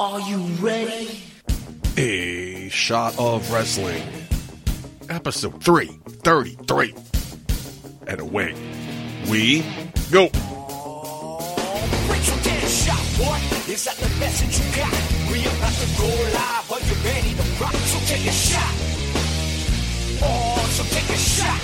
Are you ready? A Shot of Wrestling, episode 333, and away we go. Is that the message you got? We are about to go live, but you're ready to rock. So take a shot. Oh, so take a shot.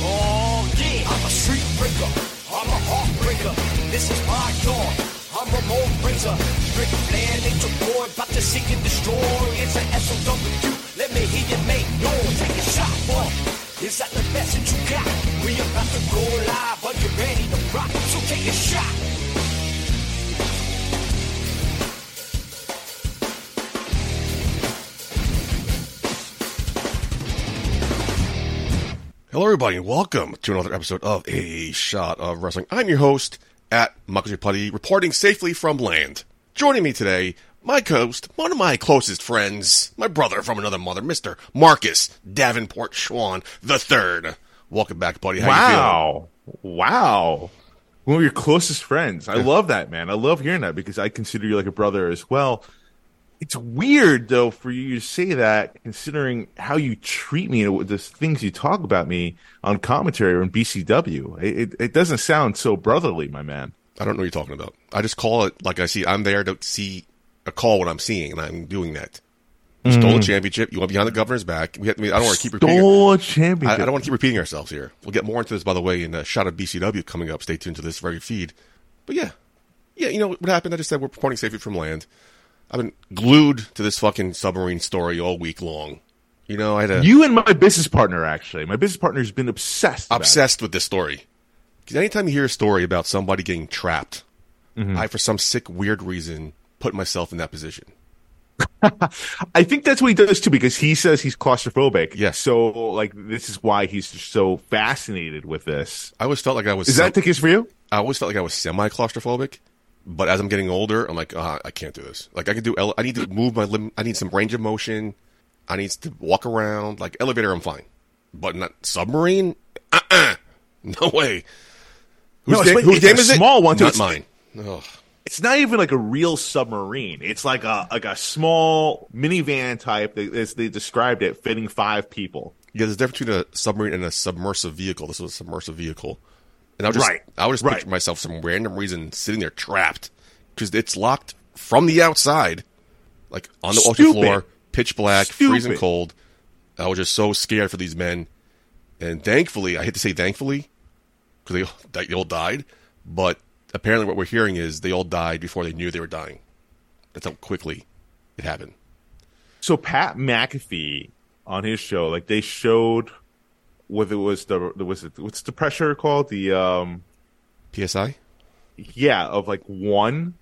Oh, yeah. I'm a street breaker. I'm a heartbreaker. This is my dawn. I'm a mold breaker. Break a plan into war, about to seek and destroy. It's an SOW. Let me hear you make noise. Take a shot, boy. Is that the message you got? We are about to go live, but you're ready to rock. So take a shot. Hello, everybody, and welcome to another episode of A Shot of Wrestling. I'm your host, at Michael J. Putty, reporting safely from land. Joining me today, my co-host, one of my closest friends, my brother from another mother, Mr. Marcus Davenport Schwahn III. Welcome back, buddy. How you feeling? Wow. One of your closest friends. I love that, man. I love hearing that because I consider you like a brother as well. It's weird, though, for you to say that, considering how you treat me and the things you talk about me on commentary or in BCW. It doesn't sound so brotherly, my man. I don't know what you're talking about. I just call it like I see. I'm there to see a call what I'm seeing, and I'm doing that. Stole a championship. You went behind the governor's back. I don't want to keep repeating. Stole a championship. I don't want to keep repeating ourselves here. We'll get more into this, by the way, in a Shot of BCW coming up. Stay tuned to this very feed. But yeah, you know what happened? I just said we're reporting safely from land. I've been glued to this fucking submarine story all week long. You know, you and my business partner, actually. My business partner's been obsessed with this story. Because anytime you hear a story about somebody getting trapped, I, for some sick, weird reason, put myself in that position. I think that's what he does, too, because he says he's claustrophobic. Yes. So, like, this is why he's just so fascinated with this. I always felt like I was... Is that the case for you? I always felt like I was semi-claustrophobic. But as I'm getting older, I'm like, I can't do this. Like, I need to move my limb. I need some range of motion. I need to walk around. Like, elevator, I'm fine. But not submarine? No way. Whose game is it? Small one, too. Not mine. Ugh. It's not even like a real submarine. It's like a small minivan type, as they described it, fitting 5 people. Yeah, there's a difference between a submarine and a submersive vehicle. This was a submersive vehicle. And I would just picture myself some random reason sitting there trapped because it's locked from the outside, like on the ocean floor, pitch black, freezing cold. I was just so scared for these men. And thankfully, I hate to say thankfully because they all died, but apparently what we're hearing is they all died before they knew they were dying. That's how quickly it happened. So Pat McAfee on his show, like they showed... What's the pressure called? The PSI? Yeah, of like 1,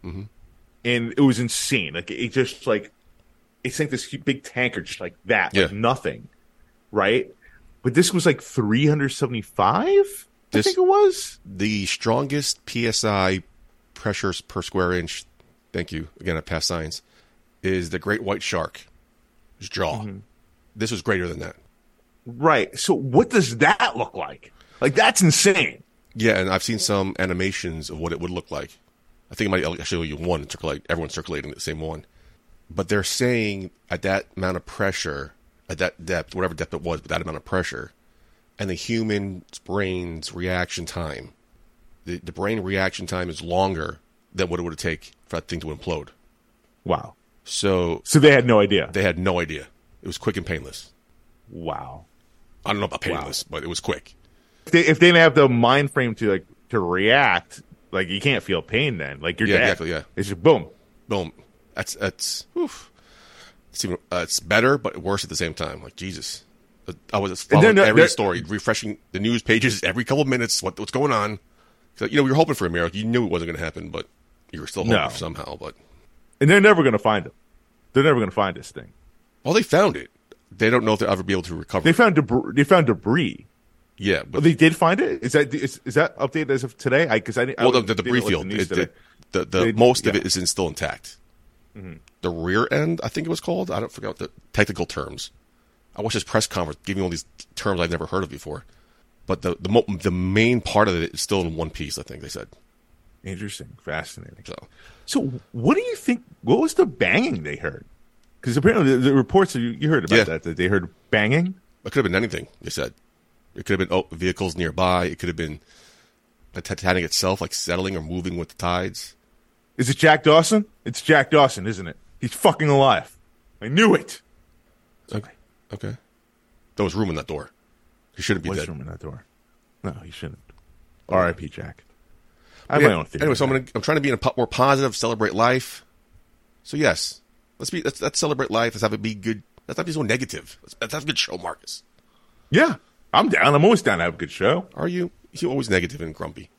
and it was insane. Like it just like it's like this big tanker, just like that, like nothing, right? But this was like 375. I think it was the strongest PSI pressures per square inch. Thank you again. I passed science. Is the great white shark's jaw? This was greater than that. Right. So what does that look like? Like, that's insane. Yeah, and I've seen some animations of what it would look like. I think I might show you one. Everyone's circulating the same one. But they're saying at that amount of pressure, at that depth, whatever depth it was, but that amount of pressure, and the human brain's reaction time, the brain reaction time is longer than what it would take for that thing to implode. Wow. So they had no idea. They had no idea. It was quick and painless. Wow. I don't know about painless, but it was quick. If they didn't have the mind frame to react, like you can't feel pain then. Like you're dead. Exactly, yeah. It's just boom. Boom. That's oof. It's better, but worse at the same time. Like, Jesus. I was following every story, refreshing the news pages every couple of minutes, what's going on. So, you know, we were hoping for a miracle. You knew it wasn't going to happen, but you were still hoping somehow. And they're never going to find it. They're never going to find this thing. Well, they found it. They don't know if they'll ever be able to recover. They found debris. Yeah. But they did find it? Is that updated as of today? The debris field, most of it is still intact. The rear end, I think it was called. I don't forget the technical terms. I watched this press conference giving all these terms I've never heard of before. But the main part of it is still in one piece, I think they said. Interesting. Fascinating. So what do you think? What was the banging they heard? Because apparently the reports that you heard about that they heard banging. It could have been anything, they said. It could have been vehicles nearby. It could have been the Titanic itself, like settling or moving with the tides. Is it Jack Dawson? It's Jack Dawson, isn't it? He's fucking alive. I knew it. Okay. There was room in that door. He shouldn't be dead. There was room in that door. No, he shouldn't. R.I.P. Jack. I have my own theory. Anyway, so I'm trying to be in a more positive, celebrate life. So yes, let's celebrate life. Let's have it be good. Let's not be so negative. Let's have a good show, Marcus. Yeah, I'm down. I'm always down to have a good show. Are you? You're always negative and grumpy.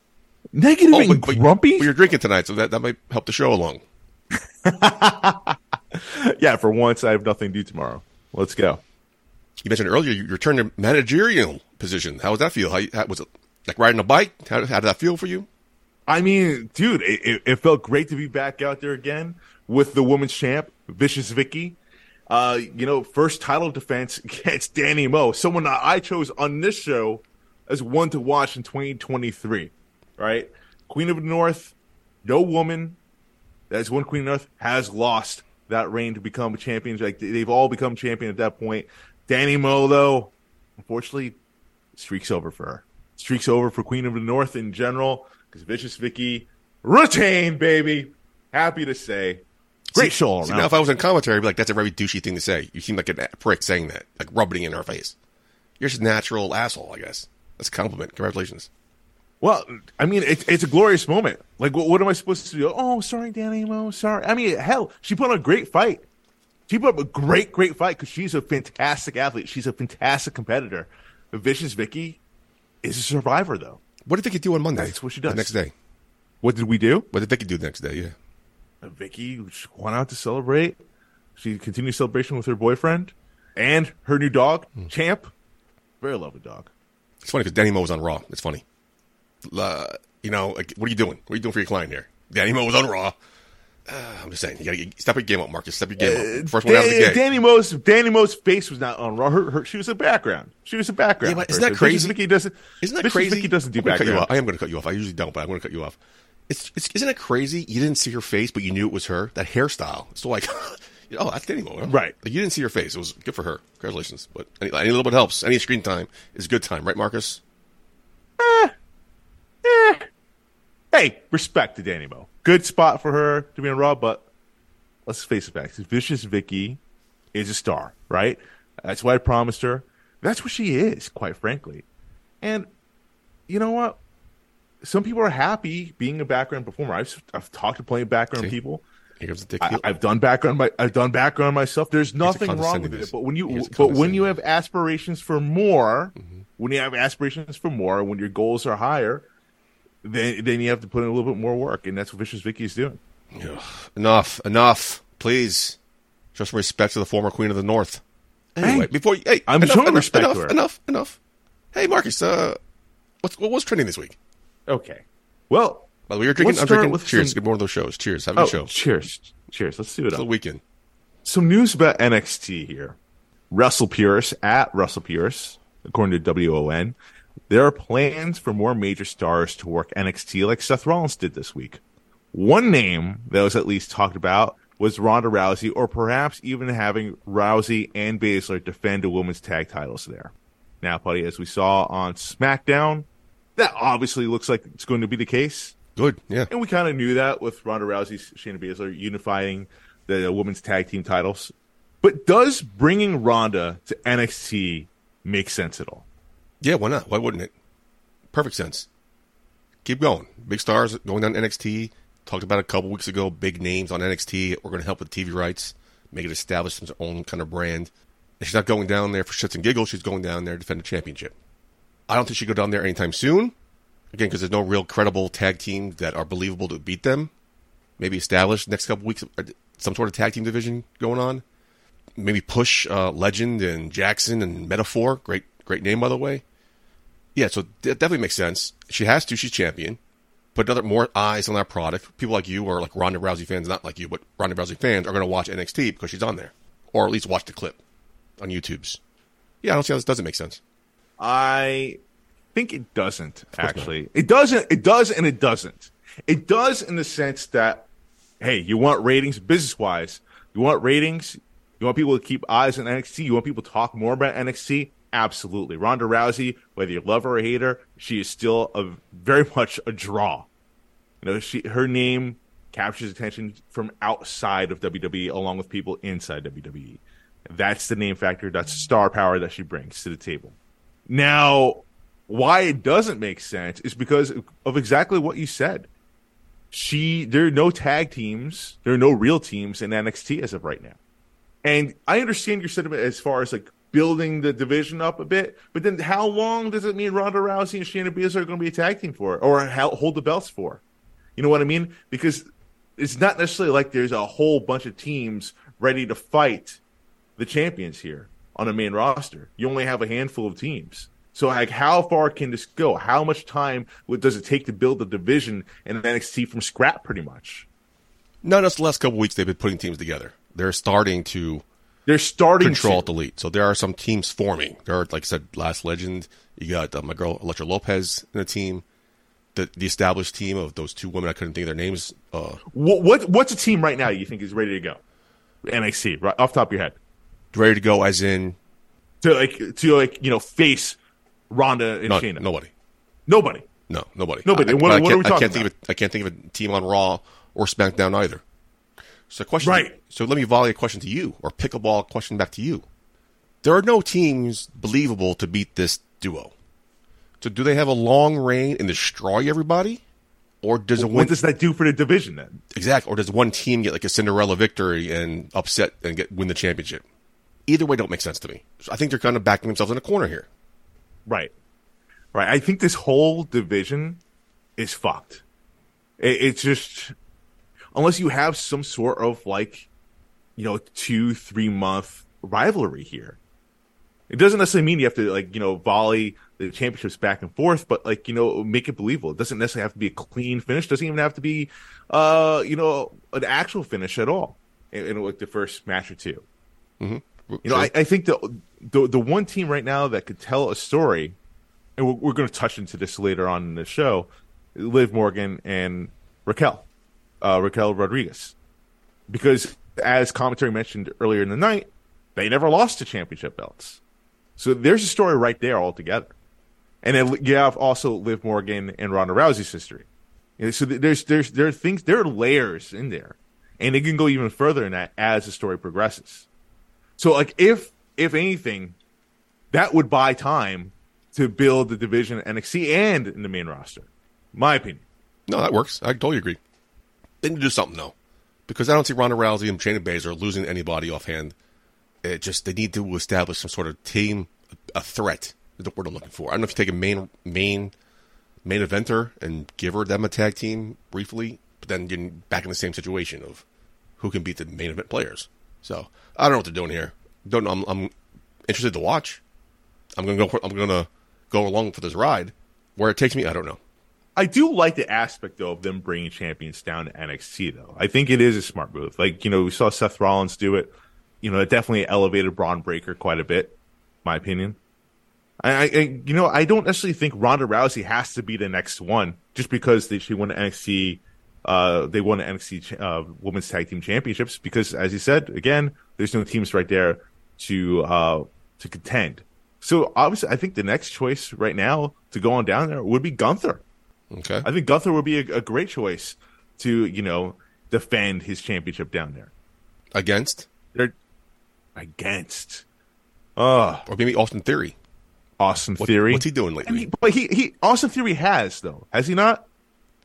Negative and grumpy? But you're drinking tonight, so that might help the show along. Yeah, for once, I have nothing to do tomorrow. Let's go. You mentioned earlier you returned to managerial position. How does that feel? How was it like riding a bike? How did that feel for you? I mean, dude, it felt great to be back out there again with the women's champ, Vicious Vicky. First title defense against Danny Mo, someone that I chose on this show as one to watch in 2023, right? Queen of the North, no woman that's one Queen of the North has lost that reign to become champions. Like they've all become champion at that point. Danny Mo, though, unfortunately, streak's over for her. Streak's over for Queen of the North in general because Vicious Vicky retained, baby. Happy to say. Great show all around. Now, if I was in commentary, I'd be like, that's a very douchey thing to say. You seem like a prick saying that, like rubbing it in our face. You're just a natural asshole, I guess. That's a compliment. Congratulations. Well, I mean, it's a glorious moment. Like, what am I supposed to do? Oh, sorry, Danny Mo. Sorry. I mean, hell, she put on a great fight. She put up a great fight because she's a fantastic athlete. She's a fantastic competitor. Vicious Vicky is a survivor, though. What did Vicky do on Monday? That's what she does. The next day. What did we do? What did Vicky do the next day? Yeah. Vicky went out to celebrate. She continued celebration with her boyfriend and her new dog, Champ. Very lovely dog. It's funny because Danny Mo was on Raw. It's funny. What are you doing? What are you doing for your client here? Danny Mo was on Raw. I'm just saying, you gotta step your game up, Marcus. Step your game up. First one out of the game. Danny Mo's face was not on Raw. Her, she was a background. Yeah, isn't that crazy? Vicky doesn't do background. I am going to cut you off. I usually don't, but I'm going to cut you off. Isn't it crazy? You didn't see her face, but you knew it was her. That hairstyle. So like, oh, that's Danny Mo. Right. Like, you didn't see her face. It was good for her. Congratulations. But any little bit helps. Any screen time is good time, right, Marcus? Hey, respect to Danny Mo. Good spot for her to be on Raw, but let's face it back. Vicious Vicky is a star, right? That's why I promised her. That's what she is, quite frankly. And you know what? Some people are happy being a background performer. I've talked to plenty of background people. I've done background myself. There's nothing wrong with it. But when you have aspirations for more, when your goals are higher, then you have to put in a little bit more work, and that's what Vicious Vicky is doing. Ugh. Enough, please. Show some respect to the former Queen of the North. Anyway, I'm showing respect to her. Enough. Hey, Marcus, what was trending this week? Okay. Well, by the way, I'm drinking. Cheers. Get more of those shows. Cheers. Have a good show. Cheers. Let's do it. It's the weekend. Some news about NXT here. Russell Pearce, according to WON, there are plans for more major stars to work NXT like Seth Rollins did this week. One name that was at least talked about was Ronda Rousey, or perhaps even having Rousey and Baszler defend the women's tag titles there. Now, buddy, as we saw on SmackDown, that obviously looks like it's going to be the case. Good, yeah. And we kind of knew that with Ronda Rousey, Shayna Baszler unifying the women's tag team titles. But does bringing Ronda to NXT make sense at all? Yeah, why not? Why wouldn't it? Perfect sense. Keep going. Big stars going down to NXT. Talked about a couple weeks ago, big names on NXT. We're going to help with TV rights, make it establish its own kind of brand. And she's not going down there for shits and giggles. She's going down there to defend the championship. I don't think she'd go down there anytime soon. Again, because there's no real credible tag team that are believable to beat them. Maybe establish next couple weeks some sort of tag team division going on. Maybe push Legend and Jackson and Metaphor. Great name, by the way. Yeah, so that definitely makes sense. She has to. She's champion. Put more eyes on that product. People like you or like Ronda Rousey fans, not like you, but Ronda Rousey fans are going to watch NXT because she's on there. Or at least watch the clip on YouTube's. Yeah, I don't see how this doesn't make sense. I think it doesn't, actually. It doesn't, and it doesn't. It does in the sense that, hey, you want ratings business-wise. You want ratings. You want people to keep eyes on NXT. You want people to talk more about NXT. Absolutely. Ronda Rousey, whether you love her or hate her, she is still very much a draw. You know, her name captures attention from outside of WWE along with people inside WWE. That's the name factor. That's star power that she brings to the table. Now, why it doesn't make sense is because of exactly what you said. There are no tag teams. There are no real teams in NXT as of right now. And I understand your sentiment as far as like building the division up a bit, but then how long does it mean Ronda Rousey and Shayna Baszler are going to be a tag team for, or hold the belts for? You know what I mean? Because it's not necessarily like there's a whole bunch of teams ready to fight the champions here on a main roster. You only have a handful of teams. So, like, how far can this go? How much time does it take to build the division in NXT from scrap, pretty much? No, just the last couple of weeks they've been putting teams together. They're starting control to elite. So there are some teams forming. There are, like I said, Last Legend. You got my girl Electra Lopez in the team. The established team of those two women. I couldn't think of their names. What's a team right now you think is ready to go? NXT, right off the top of your head. Ready to go as in? To you know, face Ronda and Shayna. Nobody. What are we talking about? I can't think of a team on Raw or SmackDown either. So question. Right. So let me volley a question to you, or pick a ball question back to you. There are no teams believable to beat this duo. So do they have a long reign and destroy everybody, or does what does that do for the division then? Exactly. Or does one team get like a Cinderella victory and upset and win the championship? Either way, don't make sense to me. So I think they're kind of backing themselves in a corner here. Right. I think this whole division is fucked. It's just, unless you have some sort of, like, you know, 2-3 month rivalry here. It doesn't necessarily mean you have to, like, you know, volley the championships back and forth, but, like, you know, make it believable. It doesn't necessarily have to be a clean finish. It doesn't even have to be, you know, an actual finish at all in like the first match or two. Mm-hmm. You know, I think the one team right now that could tell a story, and we're going to touch into this later on in the show, Liv Morgan and Raquel Rodriguez. Because as commentary mentioned earlier in the night, they never lost to championship belts. So there's a story right there altogether. And then you have also Liv Morgan and Ronda Rousey's history. And so there are layers in there. And it can go even further in that as the story progresses. So, like, if anything, that would buy time to build the division in NXT and in the main roster. My opinion. No, that works. I totally agree. They need to do something, though. Because I don't see Ronda Rousey and Shayna Baszler losing anybody offhand. It just, they need to establish some sort of team, a threat is the word I'm looking for. I don't know if you take a main eventer and give her them a tag team briefly, but then you're back in the same situation of who can beat the main event players. So I don't know what they're doing here. Don't know. I'm interested to watch. I'm gonna go along for this ride. Where it takes me, I don't know. I do like the aspect though of them bringing champions down to NXT though. I think it is a smart move. Like, you know, we saw Seth Rollins do it. You know, it definitely elevated Bron Breakker quite a bit. My opinion. I don't necessarily think Ronda Rousey has to be the next one just because she won NXT. They won the NXT Women's Tag Team Championships because, as you said, again, there's no teams right there to contend. So, obviously, I think the next choice right now to go on down there would be Gunther. Okay. I think Gunther would be a great choice to, you know, defend his championship down there. Against? Or maybe Austin Theory. Theory? What's he doing lately? But Austin Theory has, though. Has he not?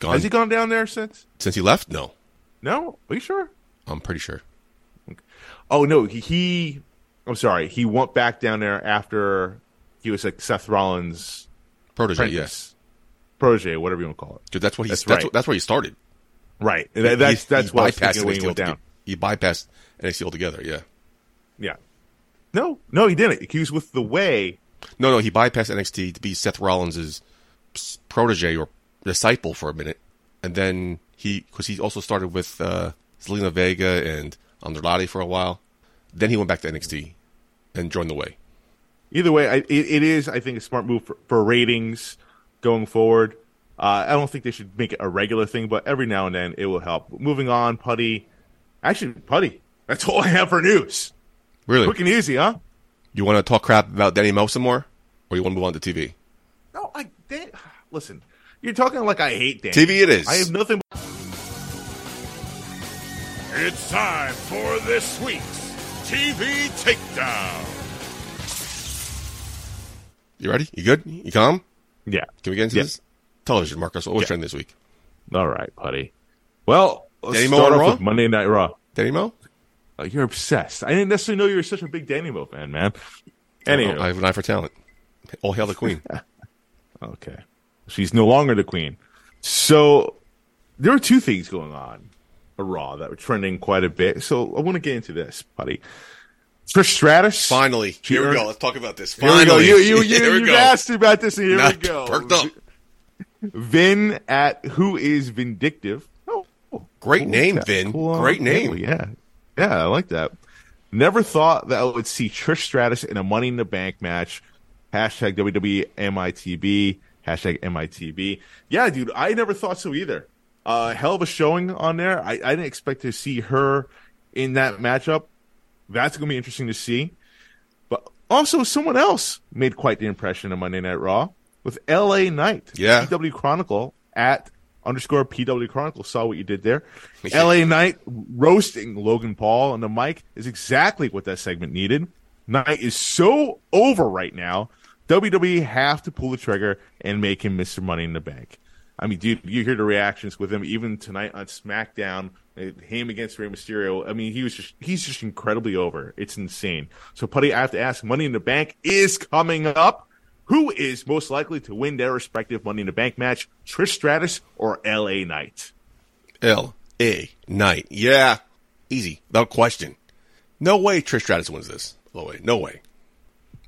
Gone. Has he gone down there since? Since he left? No. No? Are you sure? I'm pretty sure. Oh, no. He went back down there after he was like Seth Rollins' protege, yes. Protege, whatever you want to call it. Dude, that's where he started. Right. That's why he went down. He bypassed NXT altogether, yeah. Yeah. No, he didn't. He was with The Way. No, he bypassed NXT to be Seth Rollins' protege or disciple for a minute, and then because he also started with Zelina Vega and Andrade for a while. Then he went back to NXT and joined The Way. Either way, it is, I think, a smart move for ratings going forward. I don't think they should make it a regular thing, but every now and then it will help. Moving on, Putty. Actually, Putty, that's all I have for news. Really? Quick and easy, huh? You want to talk crap about Danny Mo some more? Or you want to move on to TV? No, listen, you're talking like I hate Danny. TV it is. I have nothing but... It's time for this week's TV Takedown. You ready? You good? You calm? Yeah. Can we get into this? Television, Marcus. What was trending this week? All right, buddy. Well, let's start off with Monday Night Raw. Danny Mo? You're obsessed. I didn't necessarily know you were such a big Danny Mo fan, man. Anyway, I have an eye for talent. All hail the queen. Okay. She's no longer the queen. So there were two things going on at Raw that were trending quite a bit. So I want to get into this, buddy. Trish Stratus. Finally. Here we go. Let's talk about this. Finally. You asked about this, and here we go. Perked up. Vin at Who Is Vindictive. Oh, great name, Vin. Cool. Great name. Yeah, I like that. Never thought that I would see Trish Stratus in a Money in the Bank match. Hashtag WWE MITB. Hashtag MITB. Yeah, dude, I never thought so either. Hell of a showing on there. I didn't expect to see her in that matchup. That's going to be interesting to see. But also, someone else made quite the impression on Monday Night Raw. With LA Knight, PW Chronicle at _ PW Chronicle. Saw what you did there. LA Knight roasting Logan Paul on the mic is exactly what that segment needed. Knight is so over right now. WWE have to pull the trigger and make him Mr. Money in the Bank. I mean, dude, you hear the reactions with him even tonight on SmackDown. Him against Rey Mysterio. I mean, he's just incredibly over. It's insane. So, Putty, I have to ask, Money in the Bank is coming up. Who is most likely to win their respective Money in the Bank match, Trish Stratus or L.A. Knight? L.A. Knight. Yeah. Easy. Without question. No way Trish Stratus wins this. No way. No way.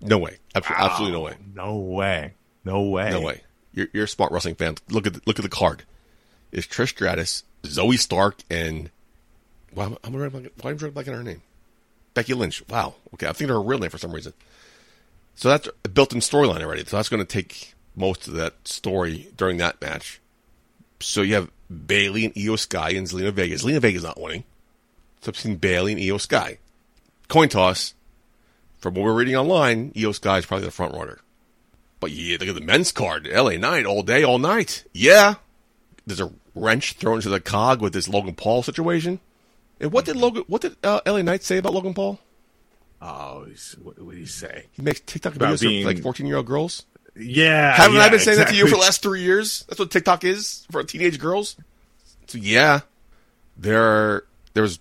No way. Absolutely no way. No way. No way. No way. You're a smart wrestling fan. Look at the card. It's Trish Stratus, Zoe Stark, and... Wow, why am I blanking on her name? Becky Lynch. Wow. Okay, I'm thinking of her real name for some reason. So that's a built-in storyline already. So that's going to take most of that story during that match. So you have Bayley and Io Sky and Zelina Vega. Zelina Vega's not winning. So I've seen Bayley and Io Sky. Coin toss. From what we're reading online, Io Sky is probably the front runner. But yeah, look at the men's card. LA Knight all day, all night. Yeah. There's a wrench thrown into the cog with this Logan Paul situation. And what did LA Knight say about Logan Paul? Oh, what did he say? He makes TikTok videos for like 14-year-old girls? Yeah. Haven't I been saying that to you for the last 3 years? That's what TikTok is for teenage girls? So, yeah. There was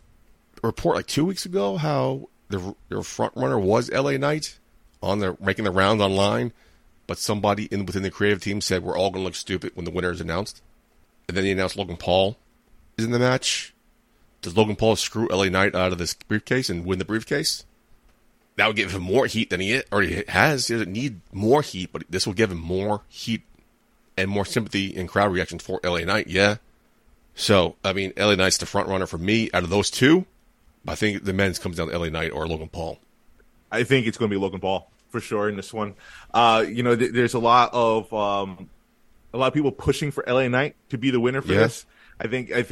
a report like 2 weeks ago how their frontrunner was LA Knight making the rounds online, but somebody within the creative team said we're all going to look stupid when the winner is announced. And then he announced Logan Paul is in the match. Does Logan Paul screw LA Knight out of this briefcase and win the briefcase? That would give him more heat than he already has. He doesn't need more heat, but this will give him more heat and more sympathy and crowd reactions for LA Knight, yeah. So, I mean, LA Knight's the front runner for me out of those two. I think the men's comes down to LA Knight or Logan Paul. I think it's going to be Logan Paul for sure in this one. There's a lot of people pushing for LA Knight to be the winner for this. I think the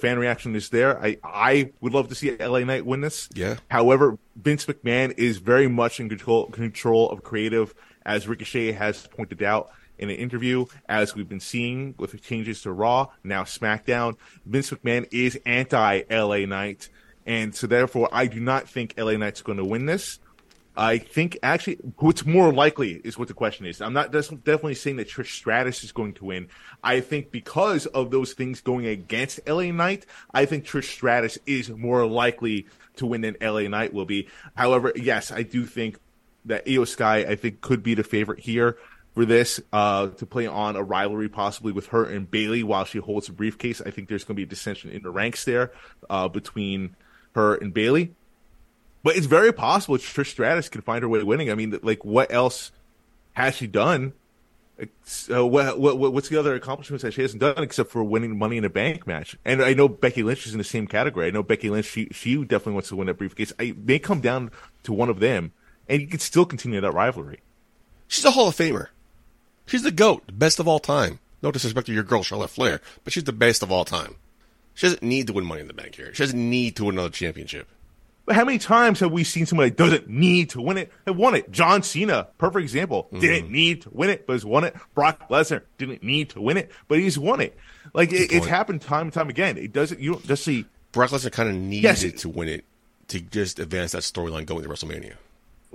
fan reaction is there. I would love to see LA Knight win this. Yeah. However, Vince McMahon is very much in control of creative, as Ricochet has pointed out in an interview, as we've been seeing with changes to Raw, now SmackDown. Vince McMahon is anti LA Knight, and so therefore I do not think LA Knight's going to win this. I think actually what's more likely is what the question is. I'm not definitely saying that Trish Stratus is going to win. I think because of those things going against LA Knight, I think Trish Stratus is more likely to win than LA Knight will be. However, yes, I do think that Io Sky, I think, could be the favorite here for this to play on a rivalry possibly with her and Bayley while she holds the briefcase. I think there's going to be a dissension in the ranks there between her and Bayley. But it's very possible Trish Stratus can find her way to winning. I mean, like, what else has she done? What's the other accomplishments that she hasn't done except for winning Money in the Bank match? And I know Becky Lynch is in the same category. I know Becky Lynch, she definitely wants to win that briefcase. It may come down to one of them, and you can still continue that rivalry. She's a Hall of Famer. She's the GOAT, best of all time. No disrespect to your girl, Charlotte Flair, but she's the best of all time. She doesn't need to win Money in the Bank here. She doesn't need to win another championship. But how many times have we seen somebody that doesn't need to win it and won it? John Cena, perfect example, didn't need to win it, but has won it. Brock Lesnar didn't need to win it, but he's won it. Like it's happened time and time again. It doesn't. You don't just see Brock Lesnar kind of needed to win it to just advance that storyline going to WrestleMania.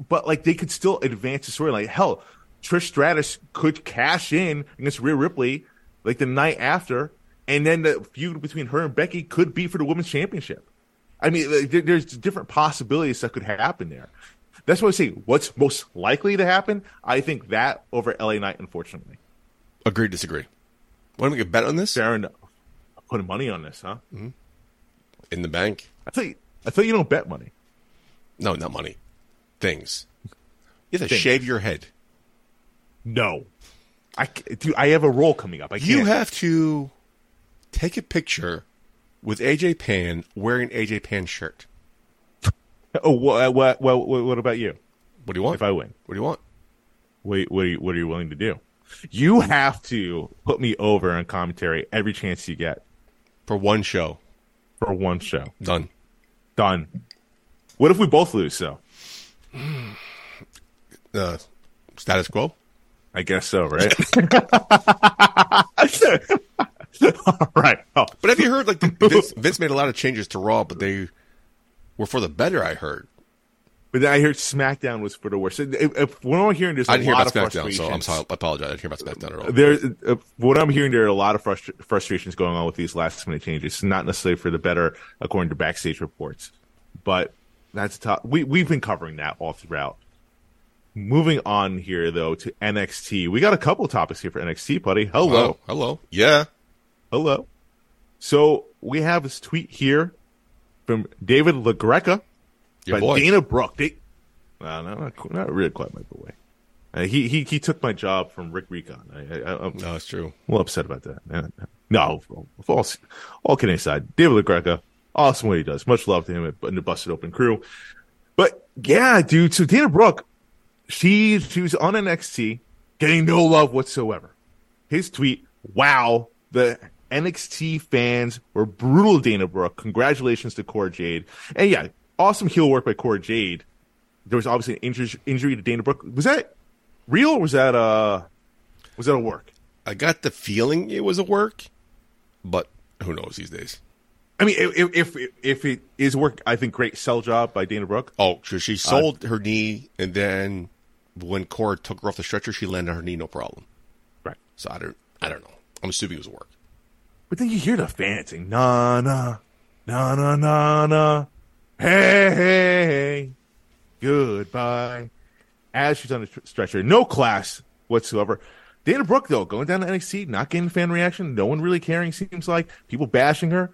But like they could still advance the storyline. Hell, Trish Stratus could cash in against Rhea Ripley like the night after, and then the feud between her and Becky could be for the women's championship. I mean, there's different possibilities that could happen there. That's what I say. What's most likely to happen? I think that over LA Knight, unfortunately. Agree, disagree. Want to make a bet on this? Fair enough. I'm putting money on this, huh? Mm-hmm. In the bank. I thought you don't bet money. No, not money. Things. You have to shave your head. No. I have a roll coming up. I can't. You have to take a picture with AJ Pan wearing AJ Pan's shirt. Oh, what about you? What do you want? If I win, what do you want? Wait, what are you willing to do? You have to put me over on commentary every chance you get. For one show. For one show. Done. What if we both lose, though? Status quo? I guess so, right? All right. Oh. But have you heard, like, Vince made a lot of changes to Raw, but they were for the better, I heard. But then I heard SmackDown was for the worse. If what I'm hearing, there's a lot of frustrations. So I'm sorry. I apologize. I didn't hear about SmackDown at all. What I'm hearing, there are a lot of frustrations going on with these last-minute changes, not necessarily for the better, according to backstage reports. But that's tough. We've been covering that all throughout. Moving on here, though, to NXT. We got a couple topics here for NXT, buddy. Hello. Hello. Yeah. Hello. So we have this tweet here from David LaGreca by Dana Brooke. Not really quite my boy. He took my job from Rick Recon. No, it's true. I'm a little upset about that. No, all kidding aside, David LaGreca, awesome what he does. Much love to him and the Busted Open crew. But yeah, dude. So Dana Brooke, she was on NXT, getting no love whatsoever. His tweet. Wow. The NXT fans were brutal, Dana Brooke. Congratulations to Cora Jade. And yeah, awesome heel work by Cora Jade. There was obviously an injury to Dana Brooke. Was that real or was that a work? I got the feeling it was a work, but who knows these days? I mean, if it is work, I think great sell job by Dana Brooke. Oh, sure. She sold her knee, and then when Cora took her off the stretcher, she landed on her knee, no problem. Right. So I don't know. I'm assuming it was work. But then you hear the fans saying, na, na, na, na, na, na, hey, hey, hey, goodbye. As she's on the stretcher, no class whatsoever. Dana Brooke, though, going down to NXT, not getting fan reaction, no one really caring, seems like, people bashing her.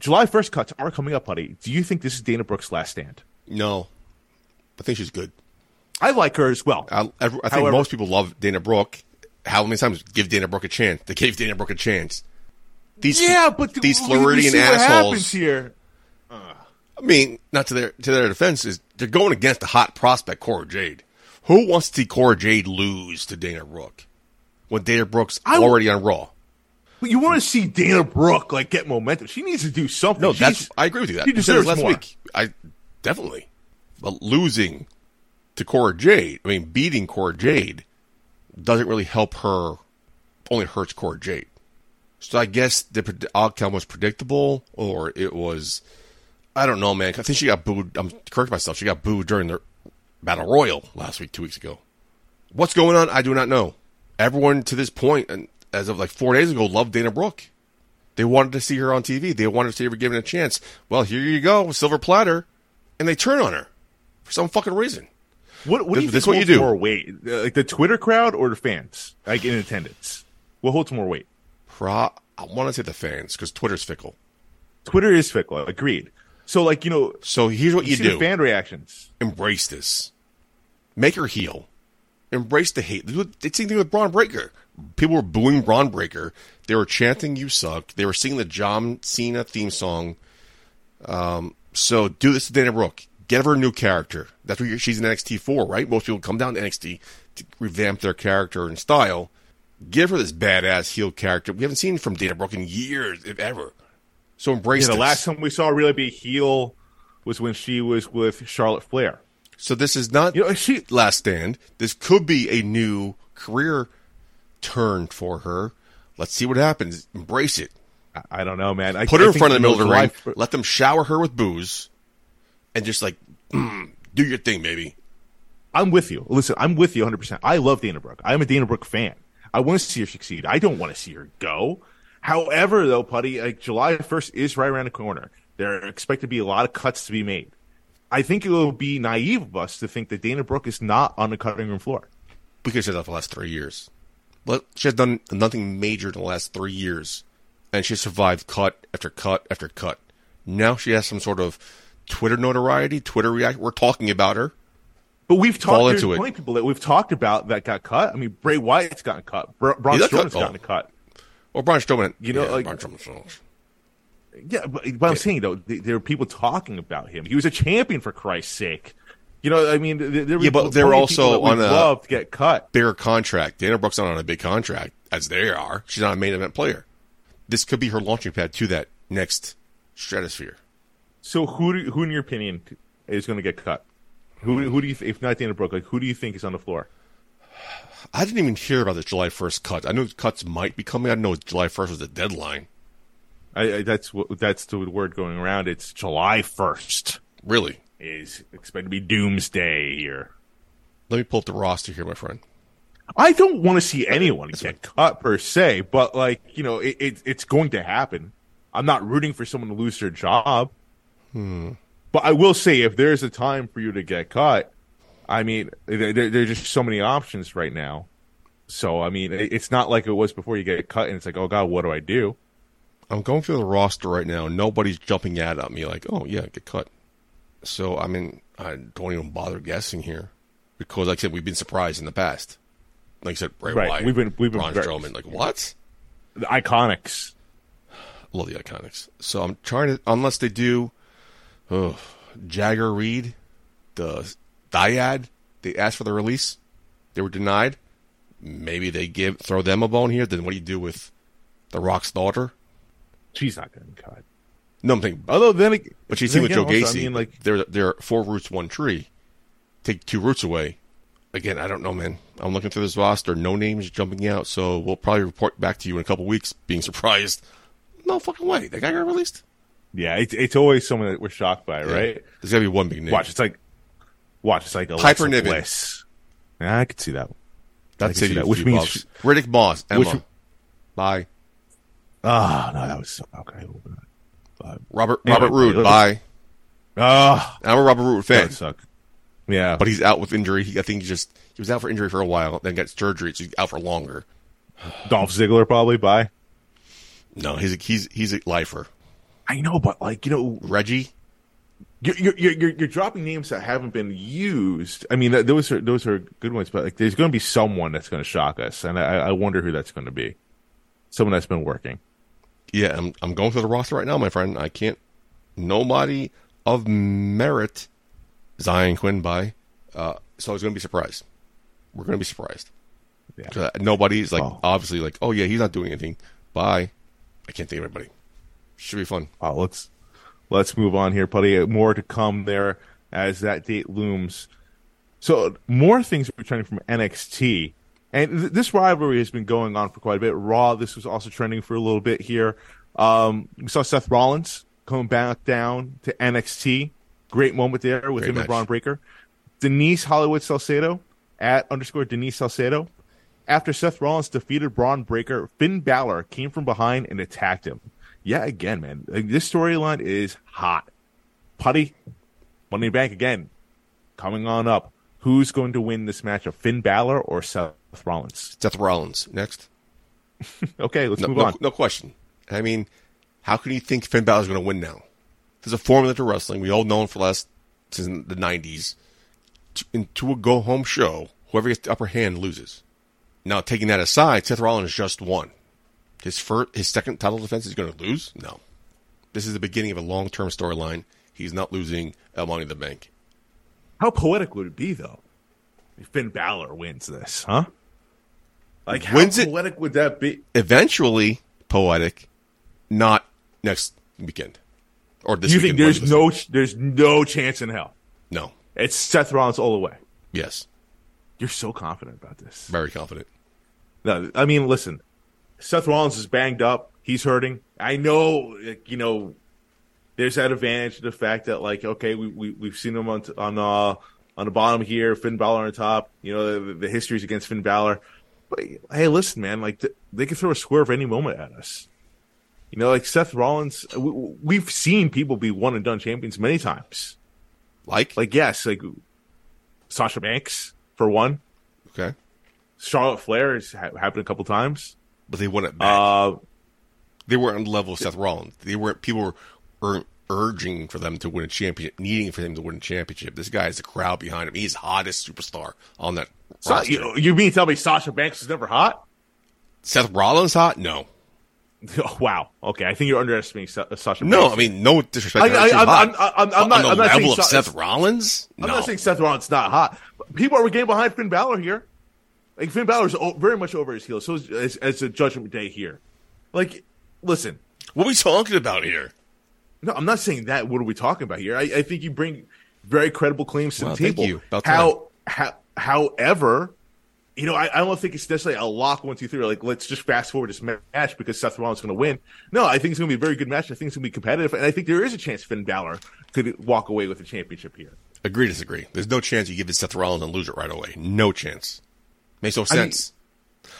July 1st cuts are coming up, buddy. Do you think this is Dana Brooke's last stand? No. I think she's good. I like her as well. I think most people love Dana Brooke. How many times give Dana Brooke a chance? They gave Dana Brooke a chance. But these Floridian assholes here. I mean, not to their defense is they're going against the hot prospect Cora Jade. Who wants to see Cora Jade lose to Dana Brooke when Dana Brooke's already on Raw? But you want to see Dana Brooke like get momentum. She needs to do something. No, I agree with you. She deserves last more. Week. I definitely, but losing to Cora Jade. I mean, beating Cora Jade doesn't really help her, only hurts Cora Jade. So I guess the outcome was predictable, or it was, I don't know, man. I think she got booed. I'm correcting myself. She got booed during the Battle Royal last week, 2 weeks ago. What's going on? I do not know. Everyone to this point, and as of like 4 days ago, loved Dana Brooke. They wanted to see her on TV. They wanted to see her given a chance. Well, here you go, silver platter. And they turn on her for some fucking reason. What do you think holds more weight? Like the Twitter crowd or the fans? Like in attendance? What holds more weight? I want to say the fans because Twitter's fickle. Twitter is fickle. Agreed. So, like, you know. So here's what you do. Fan reactions. Embrace this. Make her heel. Embrace the hate. It's the same thing with Bron Breakker. People were booing Bron Breakker. They were chanting, "You suck." They were singing the John Cena theme song. So do this to Dana Brooke. Get her a new character. That's what she's in NXT for, right? Most people come down to NXT to revamp their character and style. Give her this badass heel character we haven't seen from Dana Brooke in years, if ever. So embrace this. The last time we saw her really be heel was when she was with Charlotte Flair. So this is not last stand. This could be a new career turn for her. Let's see what happens. Embrace it. I don't know, man. Put her in front of the middle of the ring. Let them shower her with booze. And just like, do your thing, baby. I'm with you. Listen, I'm with you 100%. I love Dana Brooke. I'm a Dana Brooke fan. I want to see her succeed. I don't want to see her go. However, though, Putty, like July 1st is right around the corner. There are expected to be a lot of cuts to be made. I think it will be naive of us to think that Dana Brooke is not on the cutting room floor. Because she's out for the last 3 years. But she has done nothing major in the last 3 years. And she survived cut after cut after cut. Now she has some sort of Twitter notoriety, Twitter reaction. We're talking about her. But we've talked to plenty of people that we've talked about that got cut. I mean, Bray Wyatt's gotten cut. Braun Strowman's gotten cut. Or Braun Strowman. I'm saying, though, there are people talking about him. He was a champion, for Christ's sake. You know, I mean, but they're also on a bigger contract. Dana Brooke's not on a big contract, as they are. She's not a main event player. This could be her launching pad to that next stratosphere. So who in your opinion, is going to get cut? Who do you, if not Dana Brooke, like who do you think is on the floor? I didn't even hear about the July 1st cut. I know cuts might be coming. I didn't know July 1st was the deadline. That's the word going around. It's July 1st. Really? It's expected to be doomsday here. Let me pull up the roster here, my friend. I don't want to see anyone get cut per se, but like it's going to happen. I'm not rooting for someone to lose their job. But I will say, if there's a time for you to get cut, I mean, there's just so many options right now. So, I mean, it's not like it was before you get cut, and it's like, oh, God, what do I do? I'm going through the roster right now. Nobody's jumping out at me like, oh, yeah, get cut. So, I mean, I don't even bother guessing here because, like I said, we've been surprised in the past. Like I said, Bray Wyatt, we've been Braun Strowman. Like, what? The Iconics. Love the Iconics. So, I'm trying to, unless they do... Oh, Jagger Reed, the dyad, they asked for the release. They were denied. Maybe they throw them a bone here. Then what do you do with The Rock's daughter? She's not getting cut. No, I'm thinking. Although then, but she's seen with Joe Gacy. I mean, like, they're four roots, one tree. Take two roots away. Again, I don't know, man. I'm looking through this roster. No names jumping out. So we'll probably report back to you in a couple weeks, being surprised. No fucking way. That guy got released. Yeah, it's always someone that we're shocked by, right? Yeah. There's gotta be one big name. Watch, it's like Alexa Bliss. Yeah, I could see that one. That's it. Which means Riddick Moss. Emma. Bye. Ah, no, that was okay. Robert Roode. Bye. Ah, I'm a Robert Roode fan. That would suck. Yeah, but he's out with injury. I think he was out for injury for a while, then got surgery, so he's out for longer. Dolph Ziggler probably. Bye. No, he's a lifer. I know, but Reggie, you're dropping names that haven't been used. I mean, those are good ones, but like, there's going to be someone that's going to shock us, and I wonder who that's going to be. Someone that's been working. Yeah, I'm going through the roster right now, my friend. I can't. Nobody of merit. Zion Quinn, bye. So I was going to be surprised. We're going to be surprised. Yeah. Nobody's like obviously like, oh yeah, he's not doing anything. Bye. I can't think of anybody. Should be fun. Oh, let's move on here, Putty. More to come there as that date looms. So more things returning from NXT, and this rivalry has been going on for quite a bit. Raw, this was also trending for a little bit here. We saw Seth Rollins come back down to NXT. Great moment there with him and Bron Breakker. Denise Hollywood Salcedo @_Denise Salcedo. After Seth Rollins defeated Bron Breakker, Finn Balor came from behind and attacked him. Yeah, again, man. This storyline is hot. Putty, Money in the Bank again. Coming on up. Who's going to win this matchup? Finn Balor or Seth Rollins? Seth Rollins. Next. Okay, let's move on. No question. I mean, how can you think Finn Balor's going to win now? There's a formula to wrestling. We all know it since the 90s. To a go-home show, whoever gets the upper hand loses. Now, taking that aside, Seth Rollins just won. His second title defense is going to lose? No. This is the beginning of a long-term storyline. He's not losing at Money in the Bank. How poetic would it be, though, if Finn Balor wins this, huh? Like, when's how poetic would that be? Eventually poetic, not next weekend or this weekend. You think there's no chance in hell? No. It's Seth Rollins all the way. Yes. You're so confident about this. Very confident. No, I mean, listen, Seth Rollins is banged up. He's hurting. I know, you know, there's that advantage to the fact that, like, okay, we've seen him on the bottom here, Finn Balor on top. You know, the history's against Finn Balor. But, hey, listen, man, like, they can throw a swerve any moment at us. You know, like, Seth Rollins, we've seen people be one-and-done champions many times. Like, yes, like, Sasha Banks, for one. Okay. Charlotte Flair has happened a couple times. But they won it back. They weren't on the level of Seth Rollins. They weren't. People were urging for them to win a championship, needing for them to win a championship. This guy has a crowd behind him. He's the hottest superstar on that roster. You mean tell me Sasha Banks is never hot? Seth Rollins hot? No. Oh, wow. Okay, I think you're underestimating Sasha. No, Banks. I mean, no disrespect. I'm not saying Seth Rollins. No. I'm not saying Seth Rollins not hot. People are getting behind Finn Balor here. Like, Finn Balor's very much over his heels. So as a Judgment Day here, like, listen, what are we talking about here? No, I'm not saying that. What are we talking about here? I think you bring very credible claims to the table. However, you know, I don't think it's necessarily a lock 1, 2, 3. Like, let's just fast forward this match because Seth Rollins is going to win. No, I think it's going to be a very good match. I think it's going to be competitive, and I think there is a chance Finn Balor could walk away with the championship here. Agree, disagree. There's no chance you give it Seth Rollins and lose it right away. No chance. Makes no sense.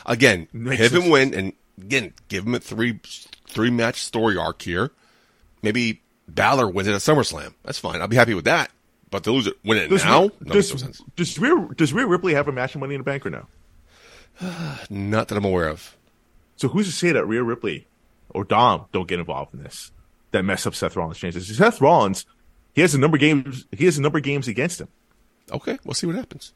I mean, again, have him win, and again, give him a three match story arc here. Maybe Balor wins it at SummerSlam. That's fine. I'll be happy with that. But to lose it, win it now? No, makes no sense. Does Rhea Ripley have a match in Money in the Bank or no? Not that I'm aware of. So who's to say that Rhea Ripley or Dom don't get involved in this? That mess up Seth Rollins' chances. Seth Rollins, he has a number of games against him. Okay, we'll see what happens.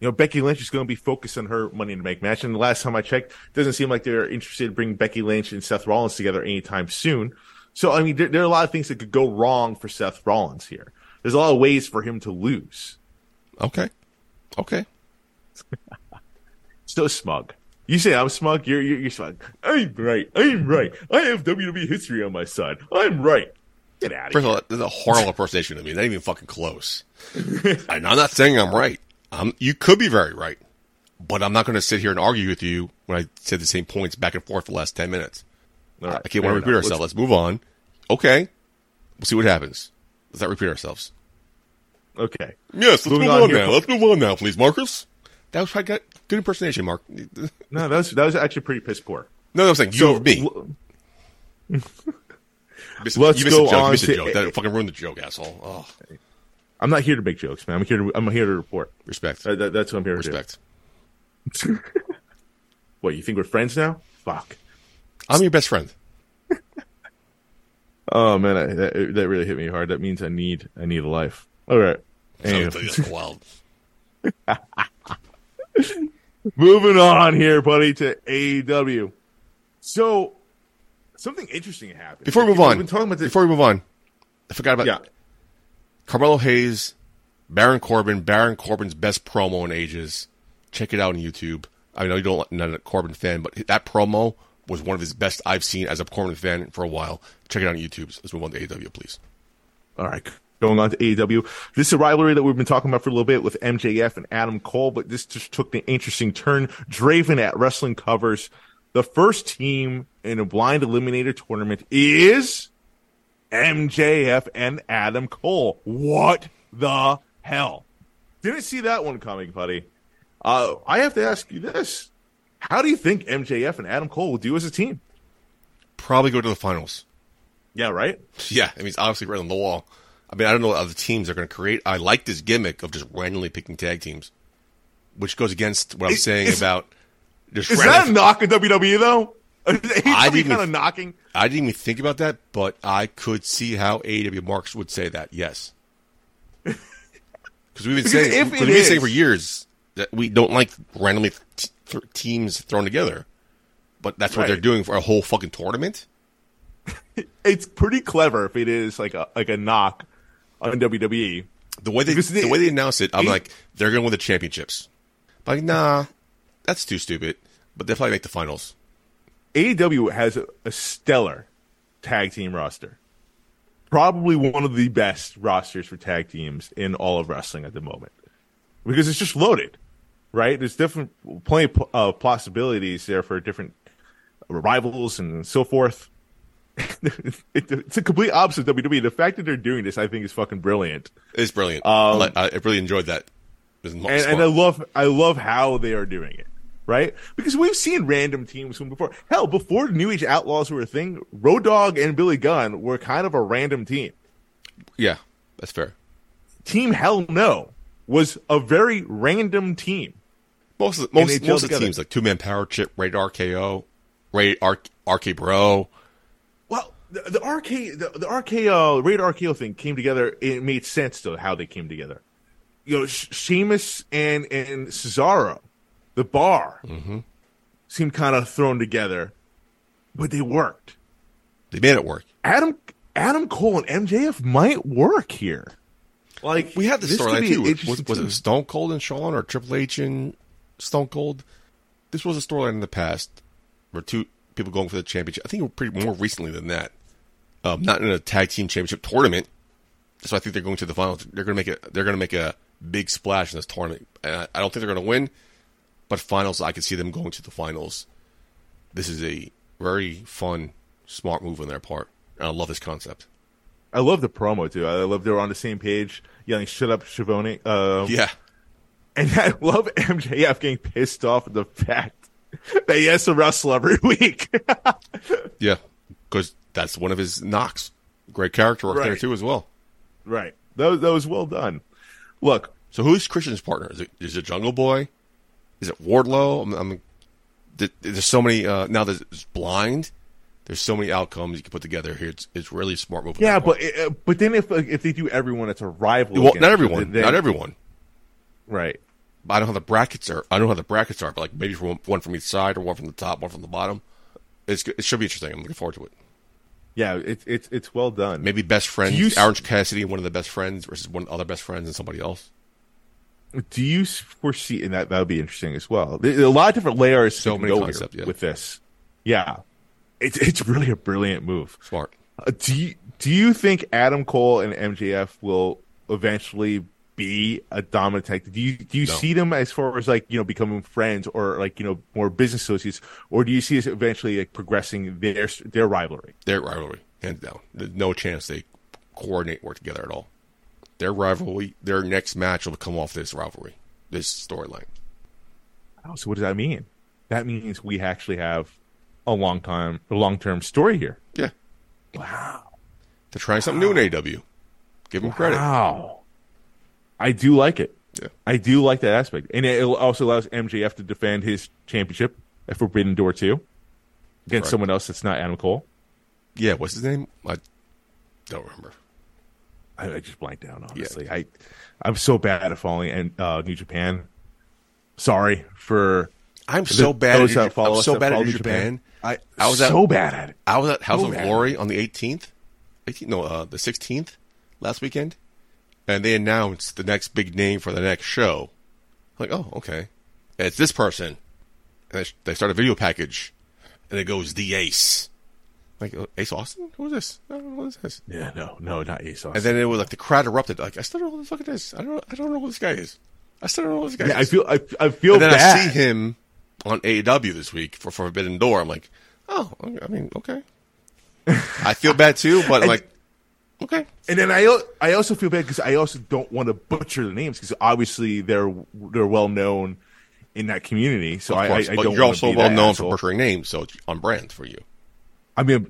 You know, Becky Lynch is going to be focused on her Money in the Bank match. And the last time I checked, it doesn't seem like they're interested in bringing Becky Lynch and Seth Rollins together anytime soon. So, I mean, there are a lot of things that could go wrong for Seth Rollins here. There's a lot of ways for him to lose. Okay. Still smug. You say I'm smug, you're smug. I'm right. I have WWE history on my side. I'm right. Get out of here. First of all, that's a horrible impersonation of me. Not even fucking close. And I'm not saying I'm right. You could be very right, but I'm not going to sit here and argue with you when I said the same points back and forth for the last 10 minutes. All right, I can't want to repeat ourselves. Let's move on. Okay. We'll see what happens. Let's not repeat ourselves. Okay. Yes, let's move on now. Let's move on now, please, Marcus. That was probably good impersonation, Mark. No, that was actually pretty piss poor. No, I'm saying you and me. You missed a joke. That fucking ruined the joke, asshole. Oh. I'm not here to make jokes, man. I'm here to report. Respect. That's what I'm here to do. Respect. What, you think we're friends now? Fuck. I'm your best friend. Oh man, that really hit me hard. That means I need a life. All right. That's wild. Moving on here, buddy, to AEW. So something interesting happened. Before we move on, I forgot about Carmelo Hayes, Baron Corbin's best promo in ages. Check it out on YouTube. I know you're not a Corbin fan, but that promo was one of his best I've seen as a Corbin fan for a while. Check it out on YouTube. Let's move on to AEW, please. All right. Going on to AEW. This is a rivalry that we've been talking about for a little bit with MJF and Adam Cole, but this just took an interesting turn. Draven at Wrestling Covers. The first team in a blind eliminator tournament is MJF and Adam Cole. What the hell? Didn't see that one coming, buddy. I have to ask you this. How do you think MJF and Adam Cole will do as a team? Probably go to the finals. Yeah, right? Yeah, I mean, it's obviously right on the wall. I mean, I don't know what other teams are going to create. I like this gimmick of just randomly picking tag teams, which goes against what I'm saying about... Just is that a knock at WWE, though? I didn't even think about that, but I could see how AEW Marks would say that, yes. Because we've been saying for years that we don't like randomly... teams thrown together, but that's what they're doing for a whole fucking tournament. It's pretty clever if it is like a knock on WWE. The way they announce it, I'm like, they're gonna win the championships. Like, nah, that's too stupid. But they'll probably make the finals. AEW has a stellar tag team roster. Probably one of the best rosters for tag teams in all of wrestling at the moment. Because it's just loaded, right? There's different plenty of possibilities there for different rivals and so forth. It's a complete opposite of WWE. The fact that they're doing this, I think, is fucking brilliant. It's brilliant. I really enjoyed that. And I love how they are doing it, right? Because we've seen random teams from before. Hell, before New Age Outlaws were a thing, Road Dogg and Billy Gunn were kind of a random team. Yeah, that's fair. Team Hell No was a very random team. Most of the teams, like Two Man Power Trip, Radar RKO, RK Bro. Well, the Radar RKO thing came together. It made sense to how they came together. You know, Sheamus and Cesaro, the Bar, seemed kind of thrown together, but they worked. They made it work. Adam Cole and MJF might work here. Like we had the storyline too. Was it Stone Cold and Shawn or Triple H and Stone Cold? This was a storyline in the past where two people going for the championship. I think pretty more recently than that. Not in a tag team championship tournament. So I think they're going to the finals. They're going to make a big splash in this tournament. And I don't think they're going to win, but finals, I could see them going to the finals. This is a very fun, smart move on their part. And I love this concept. I love the promo, too. I love they were on the same page, yelling, "Shut up, Schiavone." Yeah. And I love MJF getting pissed off at the fact that he has to wrestle every week. Yeah, because that's one of his knocks. Great character work there, too, as well. Right. That was well done. Look, so who's Christian's partner? Is it Jungle Boy? Is it Wardlow? There's so many now that it's blind. There's so many outcomes you can put together here. It's really a smart move. Yeah, but then if they do everyone, it's a rival. Well, not everyone. Not everyone. Right. I don't know how the brackets are. But like maybe one from each side, or one from the top, one from the bottom. It should be interesting. I'm looking forward to it. Yeah, it's well done. Maybe best friends, Orange Cassidy, one of the best friends versus one of the other best friends and somebody else. Do you foresee, and that would be interesting as well. There's a lot of different layers so many concepts, yeah. With this. Yeah. It's really a brilliant move. Smart. Do you think Adam Cole and MJF will eventually be a dominant tag team? Do you see them as far as like, you know, becoming friends or like, you know, more business associates, or do you see us eventually like progressing their rivalry? Their rivalry, hands down. There's no chance they coordinate work together at all. Their rivalry, their next match will come off this rivalry, this storyline. Oh, so what does that mean? That means we actually have a long-term story here. Yeah. Wow. They're trying something new in AEW. Give them credit. Wow. I do like it. Yeah. I do like that aspect. And it also allows MJF to defend his championship at Forbidden Door 2 against someone else that's not Adam Cole. Yeah, what's his name? I don't remember. I just blanked down, honestly. Yeah. I'm so bad at following New Japan. Sorry for... I'm so bad at New Japan. I was at House of Glory on the the 16th last weekend, and they announced the next big name for the next show. I'm like, oh, okay, and it's this person, and they start a video package, and it goes The Ace. I'm like, Ace Austin? Who is this? I don't know who this is. Yeah, no, not Ace Austin. And then it was like the crowd erupted. Like, I still don't know who the fuck it is. I don't know who this guy is. Yeah, I feel and then bad. I see him on AEW this week for Forbidden Door. I'm like, oh, I mean, okay. I feel bad too, but I'm like, okay. And then I also feel bad because I also don't want to butcher the names because obviously they're well known in that community. So I don't. You're also well known for butchering names, so it's on brand for you. I mean,